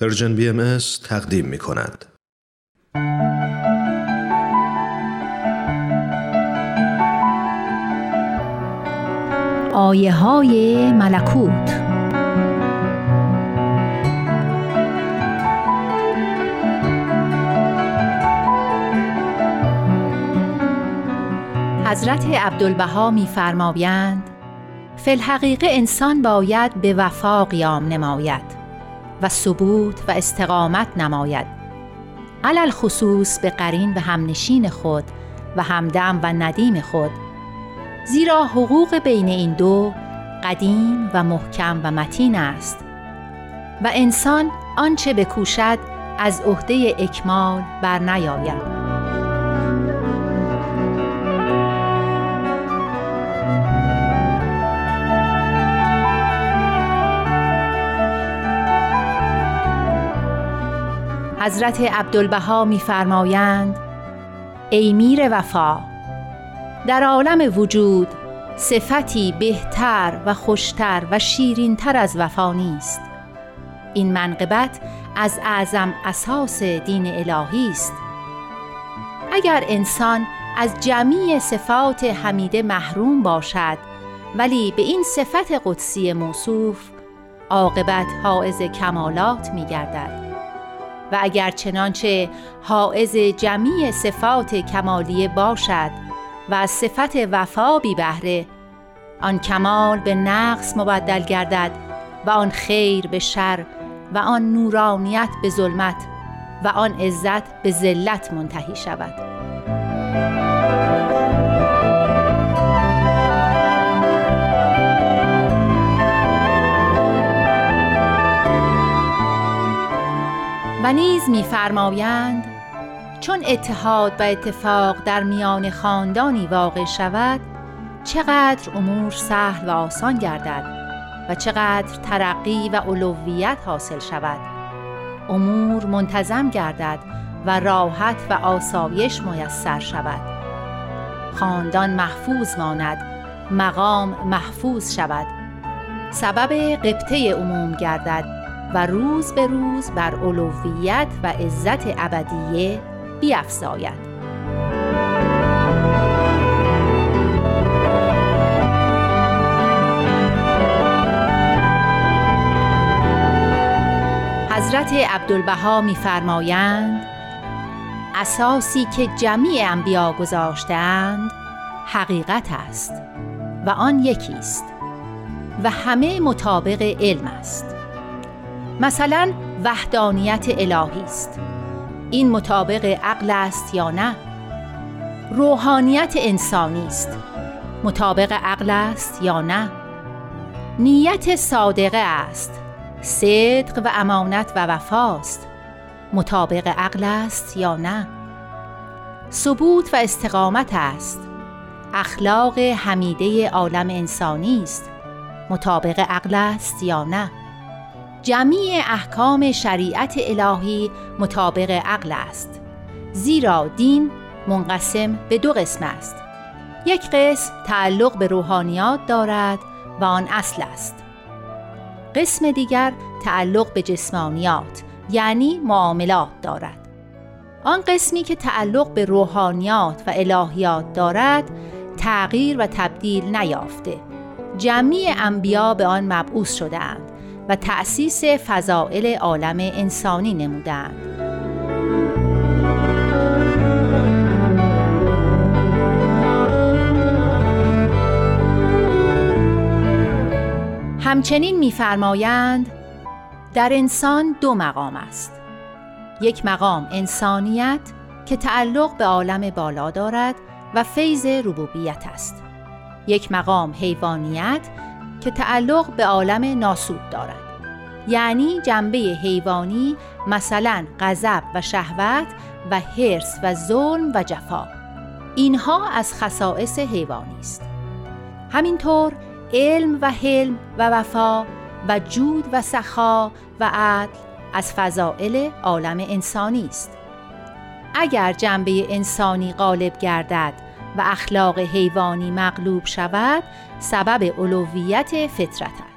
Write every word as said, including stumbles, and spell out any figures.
پرژن بی ام اس تقدیم می کند. آیه های ملکوت. حضرت عبدالبها می فرمایند فی‌الحقیقه انسان باید به وفا قیام نماید و ثبوت و استقامت نماید، علل خصوص به قرین و همنشین خود و همدم و ندیم خود، زیرا حقوق بین این دو قدیم و محکم و متین است و انسان آنچه بکوشد از عهده اکمال بر نیاید. حضرت عبدالبها می‌فرمایند ای میر وفا، در عالم وجود صفتی بهتر و خوشتر و شیرینتر از وفا نیست. این منقبت از اعظم اساس دین الهی است. اگر انسان از جمیع صفات حمیده محروم باشد ولی به این صفت قدسی موصوف، عاقبت حائز کمالات می‌گردد. و اگر چنانچه حائز جمیع صفات کمالیه باشد و از صفت وفا بی بهره، آن کمال به نقص مبدل گردد و آن خیر به شر و آن نورانیت به ظلمت و آن عزت به ذلت منتهی شود. و نیز می‌فرمایند چون اتحاد و اتفاق در میان خاندانی واقع شود، چقدر امور سهل و آسان گردد و چقدر ترقی و علویت حاصل شود، امور منتظم گردد و راحت و آسایش میسر شود، خاندان محفوظ ماند، مقام محفوظ شود، سبب قبطه عموم گردد و روز به روز بر علویت و عزت ابدیه بیفزاید. حضرت عبدالبها می‌فرمایند اساسی که جمیع انبیا گذاشته‌اند حقیقت است و آن یکی است و همه مطابق علم است. مثلا وحدانیت الهی است، این مطابق عقل است یا نه؟ روحانیت انسانی است، مطابق عقل است یا نه؟ نیت صادقه است، صدق و امانت و وفاست، مطابق عقل است یا نه؟ ثبوت و استقامت است، اخلاق حمیده عالم انسانی است، مطابق عقل است یا نه؟ جمیع احکام شریعت الهی مطابق عقل است، زیرا دین منقسم به دو قسم است، یک قسم تعلق به روحانیات دارد و آن اصل است، قسم دیگر تعلق به جسمانیات یعنی معاملات دارد. آن قسمی که تعلق به روحانیات و الهیات دارد تغییر و تبدیل نیافته، جمیع انبیا به آن مبعوث شده‌اند و تأسیس فضائل عالم انسانی نمودند. همچنین می‌فرمایند در انسان دو مقام است، یک مقام انسانیت که تعلق به عالم بالا دارد و فیض ربوبیت است، یک مقام حیوانیت که تعلق به عالم ناسوب دارد، یعنی جنبه حیوانی مثلا غضب و شهوت و حرص و ظلم و جفا، اینها از خصائص حیوانی است. همینطور علم و حلم و وفا و جود و سخا و عدل از فضائل عالم انسانی است. اگر جنبه انسانی غالب گردد و اخلاق حیوانی مغلوب شود، سبب علویت فطرت